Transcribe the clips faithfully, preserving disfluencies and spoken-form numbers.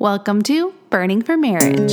Welcome to Burning for Marriage.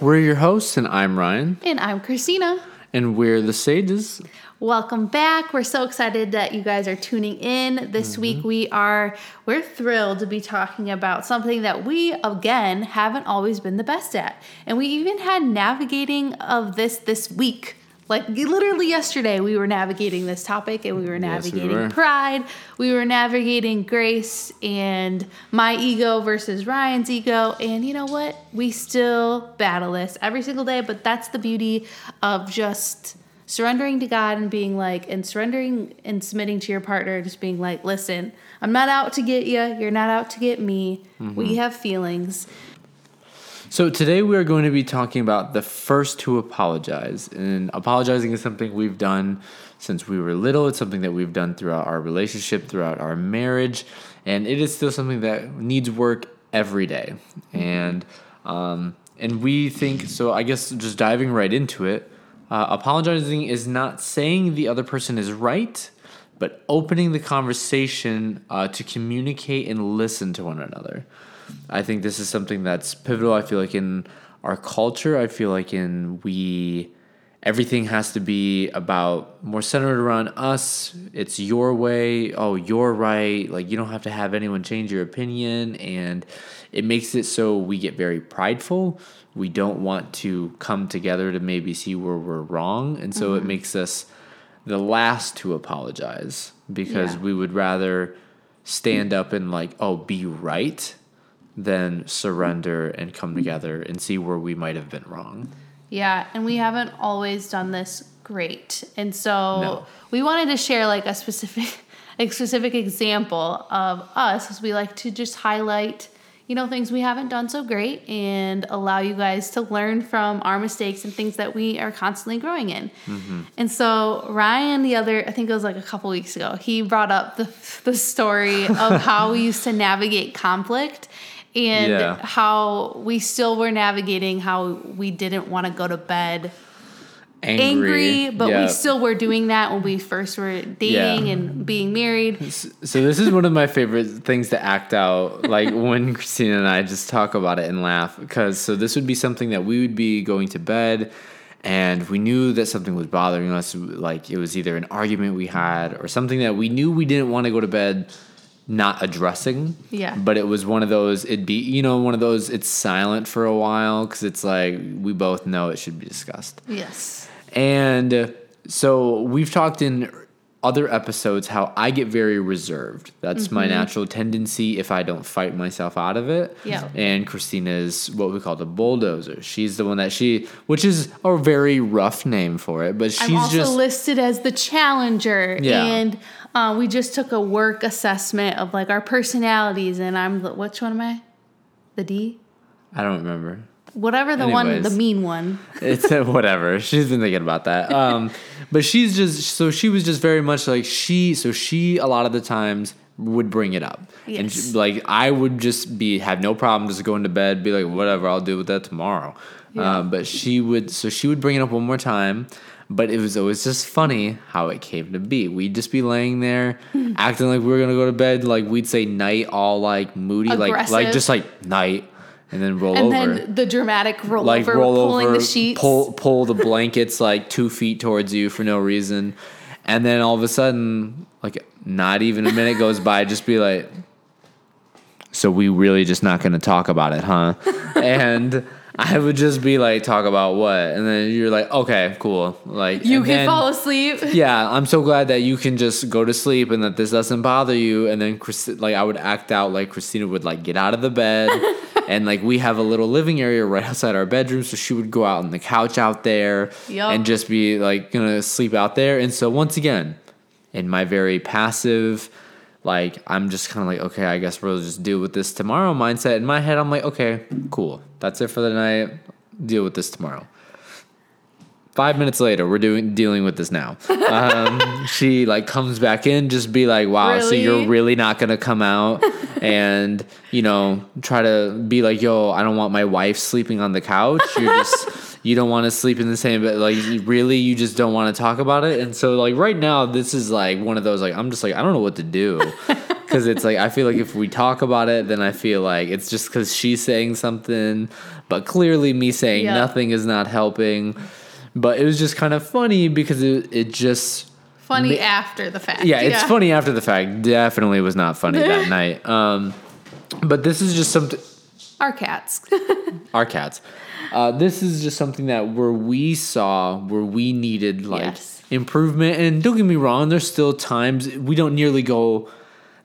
We're your hosts, and I'm Ryan. And I'm Christina. And we're the Sages. Welcome back. We're so excited that you guys are tuning in. This mm-hmm. week we are, we're thrilled to be talking about something that we, again, haven't always been the best at. And we even had navigating of this this week. Like literally yesterday, we were navigating this topic, and we were navigating yes, we were. pride. We were navigating grace and my ego versus Ryan's ego. And you know what? We still battle this every single day. But that's the beauty of just surrendering to God and being like, and surrendering and submitting to your partner, just being like, listen, I'm not out to get you. You're not out to get me. Mm-hmm. We have feelings. So today we are going to be talking about the first to apologize. And apologizing is something we've done since we were little. It's something that we've done throughout our relationship, throughout our marriage. And it is still something that needs work every day. And um, and we think, so I guess just diving right into it, uh, apologizing is not saying the other person is right, but opening the conversation uh, to communicate and listen to one another. I think this is something that's pivotal. I feel like in our culture, I feel like in we, everything has to be about more centered around us. It's your way. Oh, you're right. Like you don't have to have anyone change your opinion. And it makes it so we get very prideful. We don't want to come together to maybe see where we're wrong. And so mm-hmm. it makes us the last to apologize because yeah. we would rather stand up and like, oh, be right. Then surrender and come together and see where we might have been wrong. Yeah, and we haven't always done this great. And so no. we wanted to share like a specific a specific example of us, because we like to just highlight, you know, things we haven't done so great and allow you guys to learn from our mistakes and things that we are constantly growing in. Mm-hmm. And so Ryan, the other, I think it was like a couple weeks ago, he brought up the, the story of how we used to navigate conflict. And yeah. how we still were navigating how we didn't want to go to bed angry, angry but yeah. we still were doing that when we first were dating yeah. and being married. So this is one of my favorite things to act out, like when Christina and I just talk about it and laugh. Because so this would be something that we would be going to bed, and we knew that something was bothering us. Like it was either an argument we had or something that we knew we didn't want to go to bed not addressing. Yeah. But it was one of those, it'd be, you know, one of those, it's silent for a while because it's like, we both know it should be discussed. Yes. And so we've talked in other episodes how I get very reserved. That's mm-hmm. my natural tendency if I don't fight myself out of it. Yeah. And Christina is what we call the bulldozer. She's the one that she, which is a very rough name for it, but she's I'm also just listed as the challenger. Yeah. And Uh, we just took a work assessment of like our personalities, and I'm which one am I? The D? I don't remember. Whatever the Anyways, one, the mean one. It's a, whatever. She's been thinking about that. Um, but she's just so she was just very much like she. So she a lot of the times would bring it up, yes. and she, like I would just be have no problem just going to bed, be like whatever, I'll deal with that tomorrow. Yeah. Um, but she would so she would bring it up one more time. But it was always just funny how it came to be. We'd just be laying there acting like we were going to go to bed. Like we'd say night all like moody, aggressive. like like just like night and then roll and over. And then the dramatic roll like, over, roll pulling over, the sheets. Pull, pull the blankets like two feet towards you for no reason. And then all of a sudden, like not even a minute goes by, just be like, so we really just not going to talk about it, huh? And I would just be like, talk about what? And then you're like, okay, cool. Like you can then, fall asleep. Yeah, I'm so glad that you can just go to sleep and that this doesn't bother you. And then Chris, like I would act out like Christina would like get out of the bed. And like we have a little living area right outside our bedroom. So she would go out on the couch out there yep. and just be like gonna sleep out there. And so once again, in my very passive, like I'm just kind of like, okay, I guess we'll just deal with this tomorrow mindset. In my head, I'm like, okay, cool. That's it for the night. Deal with this tomorrow. Five minutes later, we're doing dealing with this now. Um, she like comes back in, just be like, wow, really? So you're really not going to come out and, you know, try to be like, yo, I don't want my wife sleeping on the couch. You're just you don't want to sleep in the same bed. Like, really, you just don't want to talk about it. And so, like, right now, this is, like, one of those, like, I'm just, like, I don't know what to do. Because it's, like, I feel like if we talk about it, then I feel like it's just because she's saying something. But clearly me saying yeah. nothing is not helping. But it was just kind of funny because it, it just... Funny ma- after the fact. Yeah, it's yeah. funny after the fact. Definitely was not funny that night. Um, but this is just something... Our cats. Our cats. Uh, this is just something that where we saw where we needed like yes. improvement. And don't get me wrong, there's still times we don't nearly go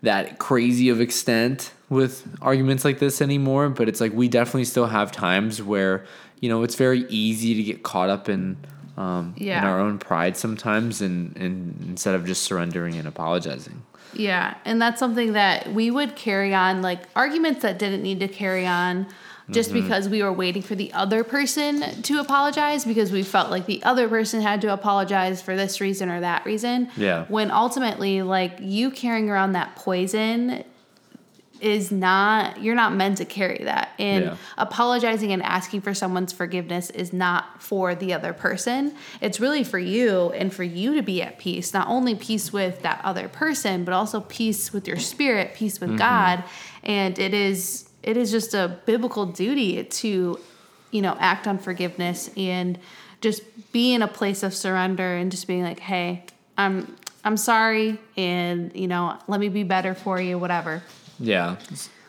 that crazy of extent with arguments like this anymore. But it's like we definitely still have times where, you know, it's very easy to get caught up in um, yeah. in our own pride sometimes, and, and instead of just surrendering and apologizing. Yeah, and that's something that we would carry on, like arguments that didn't need to carry on just mm-hmm. because we were waiting for the other person to apologize because we felt like the other person had to apologize for this reason or that reason. Yeah. When ultimately, like, you carrying around that poison is not, you're not meant to carry that. And yeah. apologizing and asking for someone's forgiveness is not for the other person. It's really for you, and for you to be at peace, not only peace with that other person, but also peace with your spirit, peace with mm-hmm. God. And it is, it is just a biblical duty to, you know, act on forgiveness and just be in a place of surrender and just being like, hey, I'm, I'm sorry. And, you know, let me be better for you, whatever. Yeah.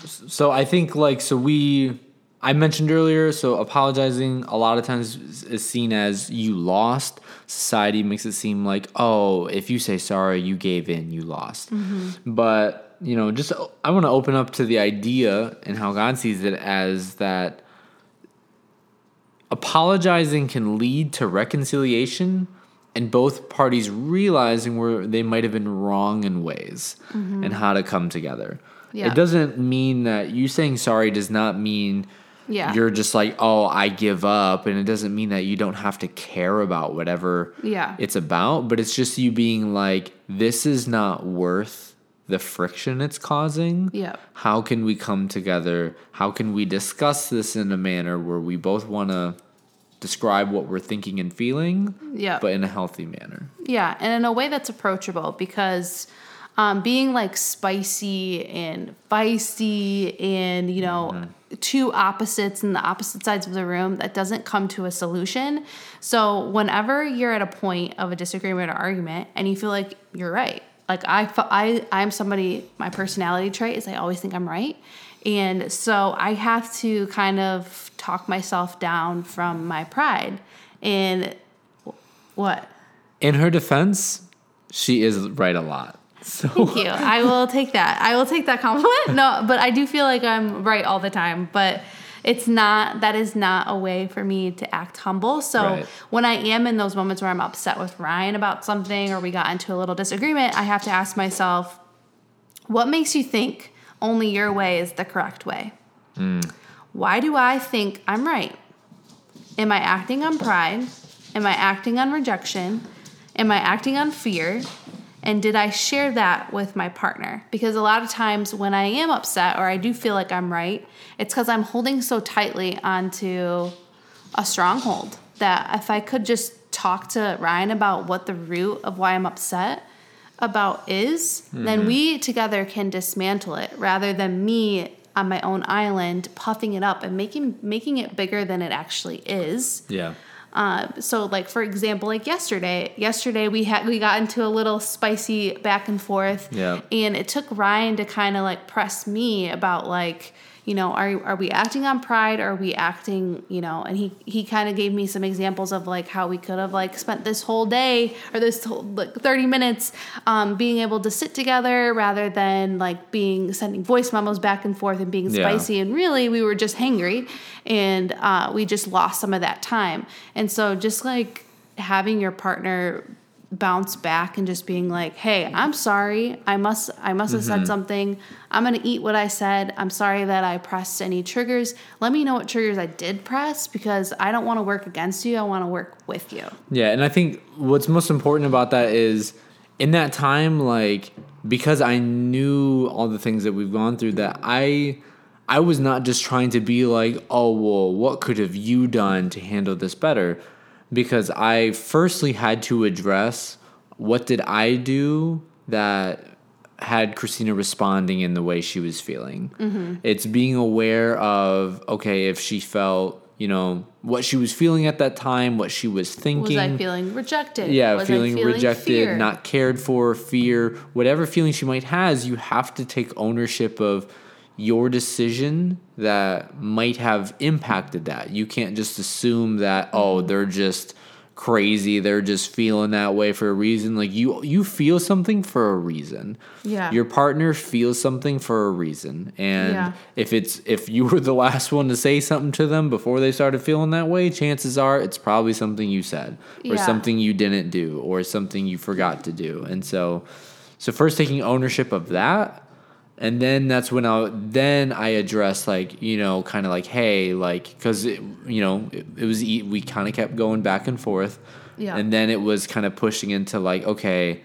So I think like, so we, I mentioned earlier, so apologizing a lot of times is seen as you lost. Society makes it seem like, oh, if you say sorry, you gave in, you lost. Mm-hmm. But, you know, just, I want to open up to the idea and how God sees it as that apologizing can lead to reconciliation, and both parties realizing where they might have been wrong in ways mm-hmm. and how to come together. Yeah. It doesn't mean that you saying sorry does not mean yeah. you're just like, oh, I give up. And it doesn't mean that you don't have to care about whatever yeah. it's about. But it's just you being like, this is not worth the friction it's causing. Yeah. How can we come together? How can we discuss this in a manner where we both want to describe what we're thinking and feeling, yeah. but in a healthy manner? Yeah, and in a way that's approachable, because... Um, being like spicy and feisty and, you know, mm-hmm. two opposites and the opposite sides of the room, that doesn't come to a solution. So whenever you're at a point of a disagreement or argument and you feel like you're right, like I, I, I'm somebody, my personality trait is I always think I'm right. And so I have to kind of talk myself down from my pride. And what? In her defense, she is right a lot. So. Thank you. I will take that. I will take that compliment. No, but I do feel like I'm right all the time. But it's not, that is not a way for me to act humble. So right. when I am in those moments where I'm upset with Ryan about something or we got into a little disagreement, I have to ask myself, what makes you think only your way is the correct way? Mm. Why do I think I'm right? Am I acting on pride? Am I acting on rejection? Am I acting on fear? And did I share that with my partner? Because a lot of times when I am upset or I do feel like I'm right, it's because I'm holding so tightly onto a stronghold that if I could just talk to Ryan about what the root of why I'm upset about is, mm-hmm. then we together can dismantle it rather than me on my own island puffing it up and making making it bigger than it actually is. Yeah. Uh, so like, for example, like yesterday, yesterday we had, we got into a little spicy back and forth yeah. and it took Ryan to kind of like press me about like, you know, are, are we acting on pride? Or are we acting, you know, and he, he kind of gave me some examples of like how we could have like spent this whole day or this whole like thirty minutes, um, being able to sit together rather than like being, sending voice memos back and forth and being spicy. Yeah. And really we were just hangry. And uh, we just lost some of that time. And so just like having your partner bounce back and just being like, hey, I'm sorry. I must I must have mm-hmm. said something. I'm going to eat what I said. I'm sorry that I pressed any triggers. Let me know what triggers I did press, because I don't want to work against you. I want to work with you. Yeah, and I think what's most important about that is in that time, like, because I knew all the things that we've gone through, that I... I was not just trying to be like, oh, well, what could have you done to handle this better? Because I firstly had to address what did I do that had Christina responding in the way she was feeling. Mm-hmm. It's being aware of, okay, if she felt, you know, what she was feeling at that time, what she was thinking. Was I feeling rejected? Yeah, was feeling, feeling rejected, fear? Not cared for, fear, whatever feeling she might has, you have to take ownership of your decision that might have impacted that. You can't just assume that, oh, they're just crazy, they're just feeling that way for a reason. Like, you you feel something for a reason. Yeah. Your partner feels something for a reason. And yeah. if it's if you were the last one to say something to them before they started feeling that way, chances are it's probably something you said or yeah. something you didn't do or something you forgot to do. And so so first taking ownership of that. And then that's when I then I addressed, like, you know, kind of like, hey, like, because, you know, it, it was, we kind of kept going back and forth. Yeah. And then it was kind of pushing into like, okay,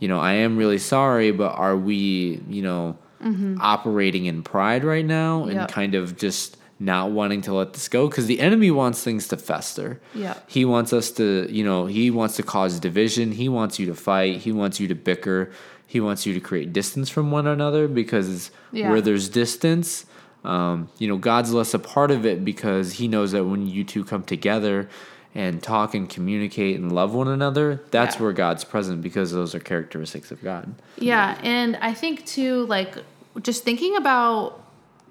you know, I am really sorry, but are we, you know, mm-hmm. operating in pride right now and yep. kind of just not wanting to let this go? Because the enemy wants things to fester. Yeah. He wants us to, you know, he wants to cause division. He wants you to fight. He wants you to bicker. He wants you to create distance from one another because yeah. where there's distance, um, you know, God's less a part of it because he knows that when you two come together and talk and communicate and love one another, that's yeah. where God's present because those are characteristics of God. Yeah. And I think too, like, just thinking about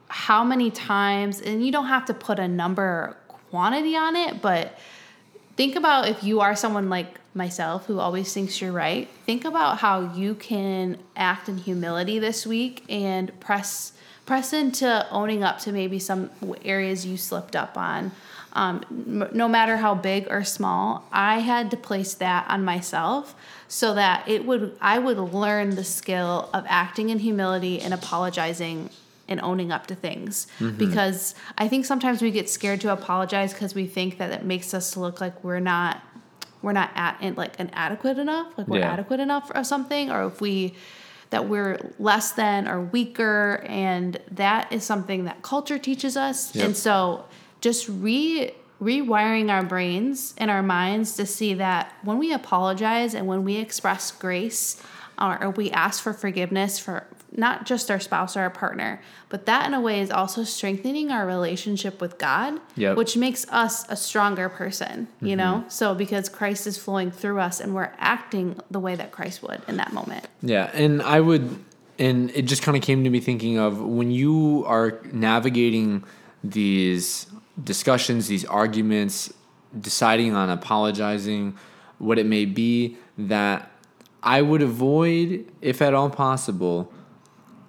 how many times, and you don't have to put a number or quantity on it, but think about if you are someone like myself who always thinks you're right, think about how you can act in humility this week and press press into owning up to maybe some areas you slipped up on. Um, no matter how big or small, I had to place that on myself so that it would I would learn the skill of acting in humility and apologizing and owning up to things. Mm-hmm. Because I think sometimes we get scared to apologize because we think that it makes us look like we're not we're not at in like an adequate enough, like we're yeah. adequate enough or something, or if we, that we're less than or weaker. And that is something that culture teaches us. Yep. And so just re rewiring our brains and our minds to see that when we apologize and when we express grace or, or we ask for forgiveness for not just our spouse or our partner, but that in a way is also strengthening our relationship with God, yep. which makes us a stronger person, you mm-hmm. know? So because Christ is flowing through us and we're acting the way that Christ would in that moment. Yeah. And I would, and it just kind of came to me thinking of when you are navigating these discussions, these arguments, deciding on apologizing, what it may be, that I would avoid, if at all possible,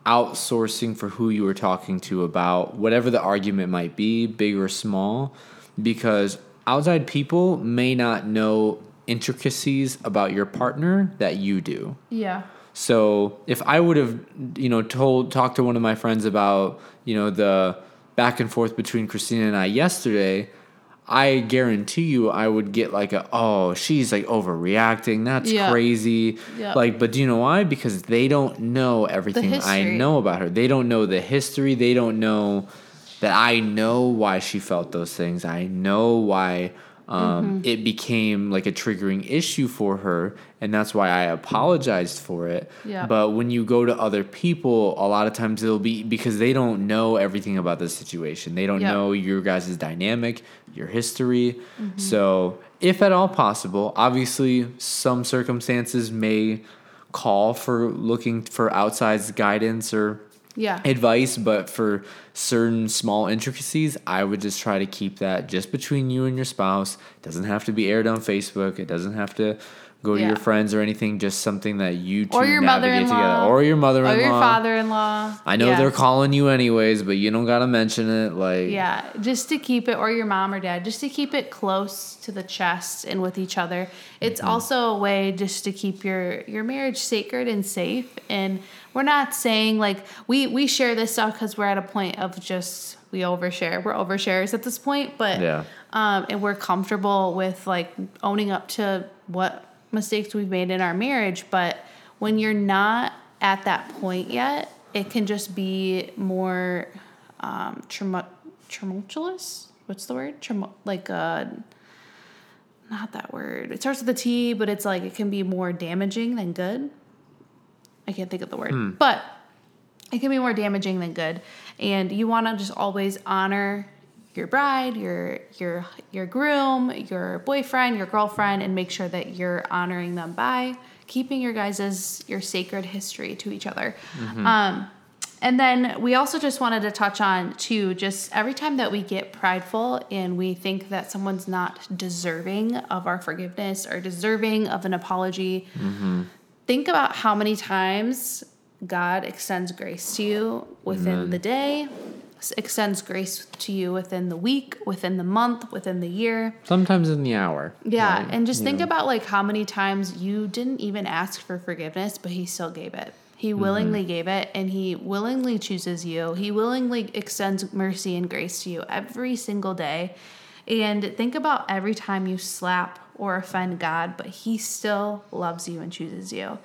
outsourcing for who you were talking to about whatever the argument might be, big or small, because outside people may not know intricacies about your partner that you do. Yeah. So if I would have, you know, told, talked to one of my friends about, you know, the back and forth between Christina and I yesterday, I guarantee you I would get like a, oh, she's like overreacting. That's yeah. crazy. Yeah. Like, but do you know why? Because they don't know everything I know about her. They don't know the history. They don't know that I know why she felt those things. I know why um, mm-hmm. it became like a triggering issue for her. And that's why I apologized for it. Yeah. But when you go to other people, a lot of times it'll be because they don't know everything about the situation. They don't yeah. know your guys' dynamic, your history. Mm-hmm. So if at all possible, obviously some circumstances may call for looking for outside guidance or yeah. advice, but for certain small intricacies, I would just try to keep that just between you and your spouse. It doesn't have to be aired on Facebook. It doesn't have to go yeah. to your friends or anything, just something that you two or your navigate together. Or your mother-in-law. Or your father-in-law. I know yeah. they're calling you anyways, but you don't got to mention it. Like yeah, just to keep it, or your mom or dad, just to keep it close to the chest and with each other. It's mm-hmm. also a way just to keep your, your marriage sacred and safe. And we're not saying, like, we, we share this stuff because we're at a point of just... We overshare. We're oversharers at this point, but yeah. um, and we're comfortable with like owning up to what mistakes we've made in our marriage. But when you're not at that point yet, it can just be more um, tumultuous. Trimu- What's the word? Trimu- like uh, not that word. It starts with a T, but it's like it can be more damaging than good. I can't think of the word, hmm. but it can be more damaging than good. And you want to just always honor your bride, your your your groom, your boyfriend, your girlfriend, and make sure that you're honoring them by keeping your guys' your sacred history to each other. Mm-hmm. Um, and then we also just wanted to touch on too, just every time that we get prideful and we think that someone's not deserving of our forgiveness or deserving of an apology, mm-hmm. think about how many times God extends grace to you within Amen. the day, extends grace to you within the week, within the month, within the year. Sometimes in the hour. Yeah. Right? And just think know. about like how many times you didn't even ask for forgiveness, but he still gave it. He willingly mm-hmm. gave it, and he willingly chooses you. He willingly extends mercy and grace to you every single day. And think about every time you slap or offend God, but he still loves you and chooses you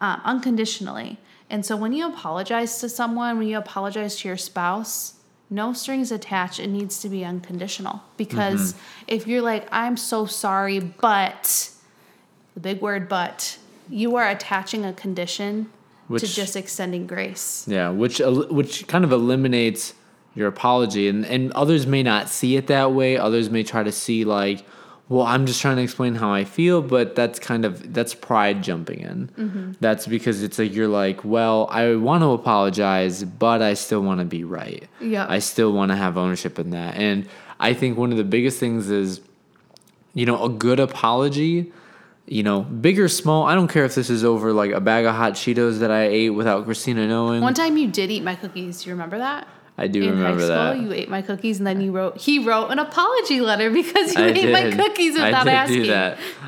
uh, unconditionally. And so when you apologize to someone, when you apologize to your spouse, no strings attached, it needs to be unconditional. Because mm-hmm. if you're like, I'm so sorry, but, the big word, but, you are attaching a condition which, to just extending grace. Yeah, which which kind of eliminates your apology. And, and others may not see it that way. Others may try to see like, well, I'm just trying to explain how I feel, but that's kind of, that's pride jumping in. Mm-hmm. That's because it's like, you're like, well, I want to apologize, but I still want to be right. Yeah. I still want to have ownership in that. And I think one of the biggest things is, you know, a good apology, you know, big or small, I don't care if this is over like a bag of hot Cheetos that I ate without Christina knowing. One time you did eat my cookies. Do you remember that? I do in remember high school, that. You ate my cookies, and then you wrote. He wrote an apology letter because you I ate did. my cookies without asking. I did asking. do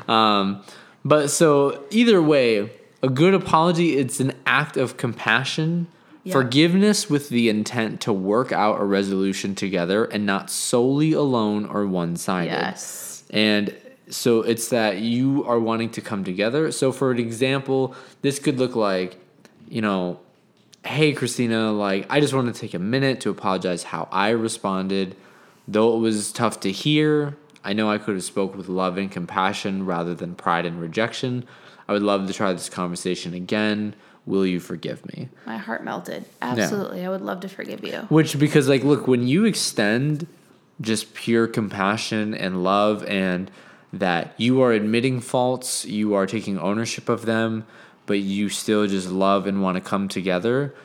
that. Um, but so either way, a good apology, it's an act of compassion, yeah. forgiveness with the intent to work out a resolution together and not solely alone or one-sided. Yes. And so it's that you are wanting to come together. So for an example, this could look like, you know, hey, Christina, like, I just want to take a minute to apologize how I responded. Though it was tough to hear, I know I could have spoke with love and compassion rather than pride and rejection. I would love to try this conversation again. Will you forgive me? My heart melted. Absolutely. Yeah. I would love to forgive you. Which, because, like, look, when you extend just pure compassion and love and that you are admitting faults, you are taking ownership of them, but you still just love and want to come together,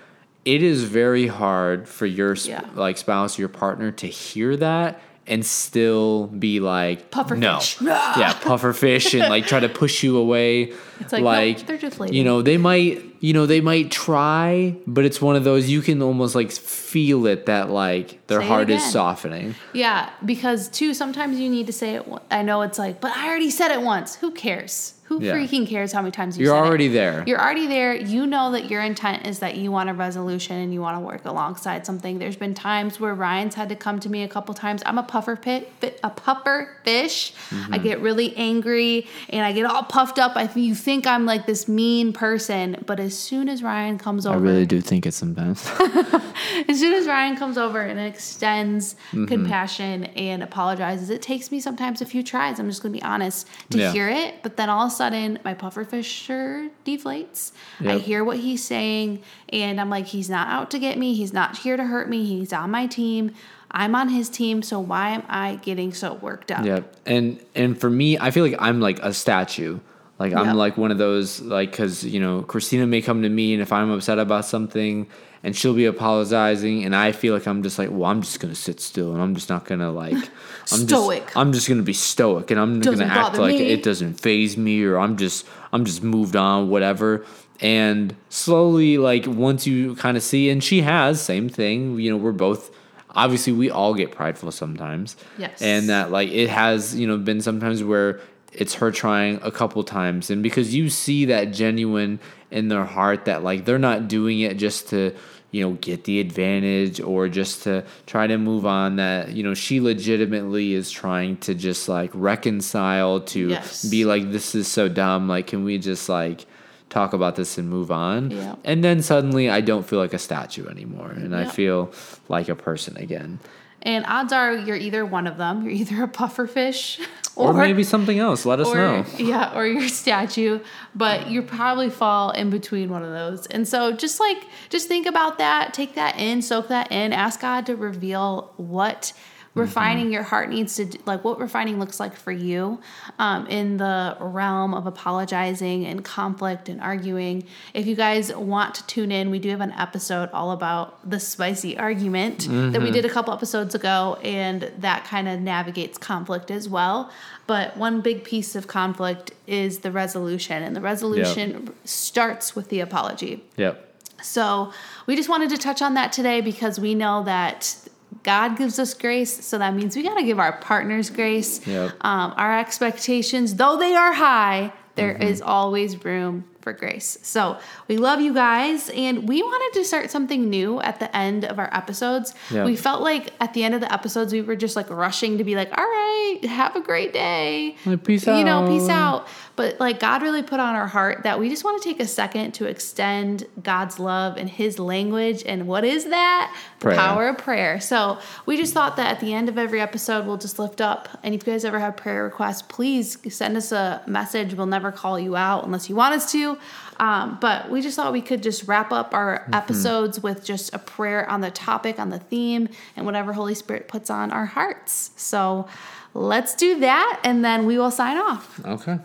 it is very hard for your sp- yeah. like spouse, your partner to hear that and still be like, puffer no. fish. yeah, puffer fish and like try to push you away. It's like, like no, they're just lazy. You know, they might, you know, they might try, but it's one of those, you can almost like feel it that like their say heart is softening. Yeah, because too, sometimes you need to say it. I know it's like, but I already said it once. Who cares? Who yeah. freaking cares how many times you you're said already it? there? You're already there. You know that your intent is that you want a resolution and you want to work alongside something. There's been times where Ryan's had to come to me a couple times. I'm a puffer pit, a puffer fish. Mm-hmm. I get really angry and I get all puffed up. I think you think I'm like this mean person, but as soon as Ryan comes over, I really do think it sometimes. As soon as Ryan comes over and extends mm-hmm. compassion and apologizes, it takes me sometimes a few tries. I'm just going to be honest to yeah. hear it, but then all of a sudden. sudden my pufferfisher deflates. Yep. I hear what he's saying and I'm like, he's not out to get me. He's not here to hurt me. He's on my team. I'm on his team. So why am I getting so worked up? Yep. And, and for me, I feel like I'm like a statue. Like yep. I'm like one of those, like, cause you know, Christina may come to me and if I'm upset about something and she'll be apologizing and I feel like I'm just like, well, I'm just going to sit still and I'm just not going to like, I'm stoic. Just, I'm just going to be stoic and I'm going to act like me. It doesn't faze me or I'm just, I'm just moved on, whatever. And slowly, like once you kind of see, and she has same thing, you know, we're both, obviously we all get prideful sometimes. Yes. And that like, it has, you know, been sometimes where it's her trying a couple times. And because you see that genuine in their heart that like they're not doing it just to, you know, get the advantage or just to try to move on, that, you know, she legitimately is trying to just like reconcile to yes. be like, this is so dumb. Like, can we just like talk about this and move on. Yeah. And then suddenly I don't feel like a statue anymore, and yep. I feel like a person again. And odds are you're either one of them. You're either a pufferfish or, or maybe something else. Let us or, know. Yeah, or your statue. But you probably fall in between one of those. And so just like, just think about that. Take that in. Soak that in. Ask God to reveal what refining mm-hmm. your heart needs to, like what refining looks like for you um, in the realm of apologizing and conflict and arguing. If you guys want to tune in, we do have an episode all about the spicy argument mm-hmm. that we did a couple episodes ago, and that kind of navigates conflict as well. But one big piece of conflict is the resolution, and the resolution yep. starts with the apology. Yep. So we just wanted to touch on that today because we know that God gives us grace, so that means we got to give our partners grace. Yep. Um, our expectations, though they are high, there mm-hmm. is always room for grace. So we love you guys, and we wanted to start something new at the end of our episodes. Yep. We felt like at the end of the episodes, we were just like rushing to be like, all right, have a great day. Peace out. You know, peace out. But like God really put on our heart that we just want to take a second to extend God's love and his language. And what is that? Prayer. The power of prayer. So we just thought that at the end of every episode, we'll just lift up. And if you guys ever have prayer requests, please send us a message. We'll never call you out unless you want us to. Um, but we just thought we could just wrap up our mm-hmm. episodes with just a prayer on the topic, on the theme, and whatever Holy Spirit puts on our hearts. So let's do that, and then we will sign off. Okay.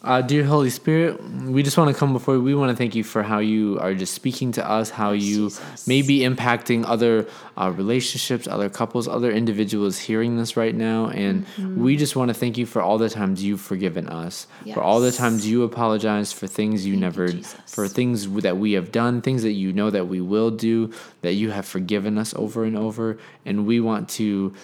Uh, dear Holy Spirit, we just want to come before you. We want to thank you for how you are just speaking to us, how you Jesus. may be impacting other uh, relationships, other couples, other individuals hearing this right now. And mm-hmm. we just want to thank you for all the times you've forgiven us, yes. for all the times you apologized for things you thank never, you, for things that we have done, things that you know that we will do, that you have forgiven us over and over. And we want to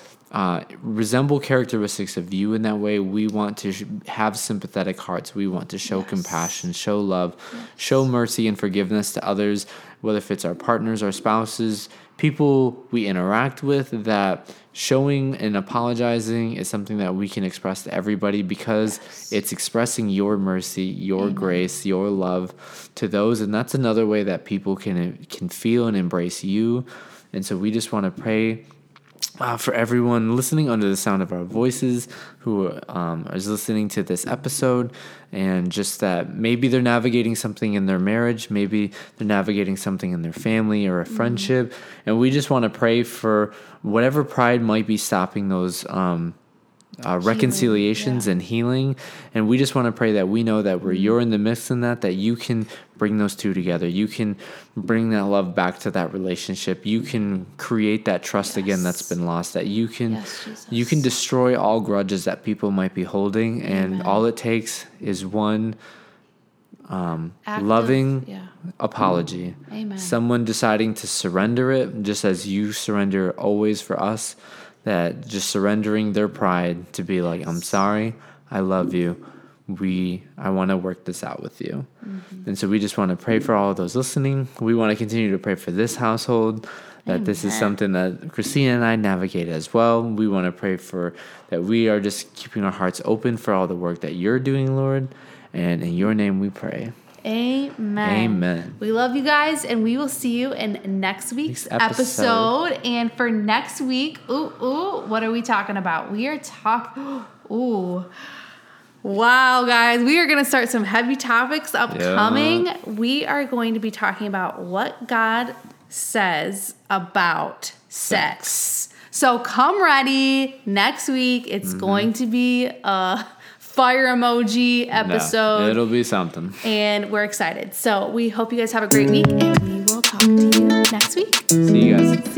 Uh, resemble characteristics of you in that way. We want to sh- have sympathetic hearts. We want to show yes. compassion, show love, yes. show mercy and forgiveness to others, whether if it's our partners, our spouses, people we interact with, that showing and apologizing is something that we can express to everybody because yes. it's expressing your mercy, your Amen. grace, your love to those. And that's another way that people can can feel and embrace you. And so we just want to pray Uh, for everyone listening under the sound of our voices who um, is listening to this episode, and just that maybe they're navigating something in their marriage, maybe they're navigating something in their family or a mm-hmm. friendship, and we just want to pray for whatever pride might be stopping those um, uh, reconciliations yeah. and healing. And we just want to pray that we know that we're, you're in the midst in that, that you can bring those two together. You can bring that love back to that relationship. You can create that trust yes. again that's been lost, that you can yes, you can destroy all grudges that people might be holding. Amen. And all it takes is one um, loving yeah. apology. Amen. Someone deciding to surrender it, just as you surrender always for us, that just surrendering their pride to be like, I'm sorry, I love you. we, I want to work this out with you. Mm-hmm. And so we just want to pray for all of those listening. We want to continue to pray for this household, that Amen. this is something that Christina and I navigate as well. We want to pray for that. We are just keeping our hearts open for all the work that you're doing, Lord. And in your name we pray. Amen. Amen. We love you guys, and we will see you in next week's next episode. episode. And for next week, ooh, ooh, what are we talking about? We are talking, ooh, wow, guys, we are going to start some heavy topics upcoming. Yeah. We are going to be talking about what God says about sex. sex. So come ready next week. It's mm-hmm. going to be a fire emoji episode. No, it'll be something. And we're excited. So we hope you guys have a great week, and we will talk to you next week. See you guys.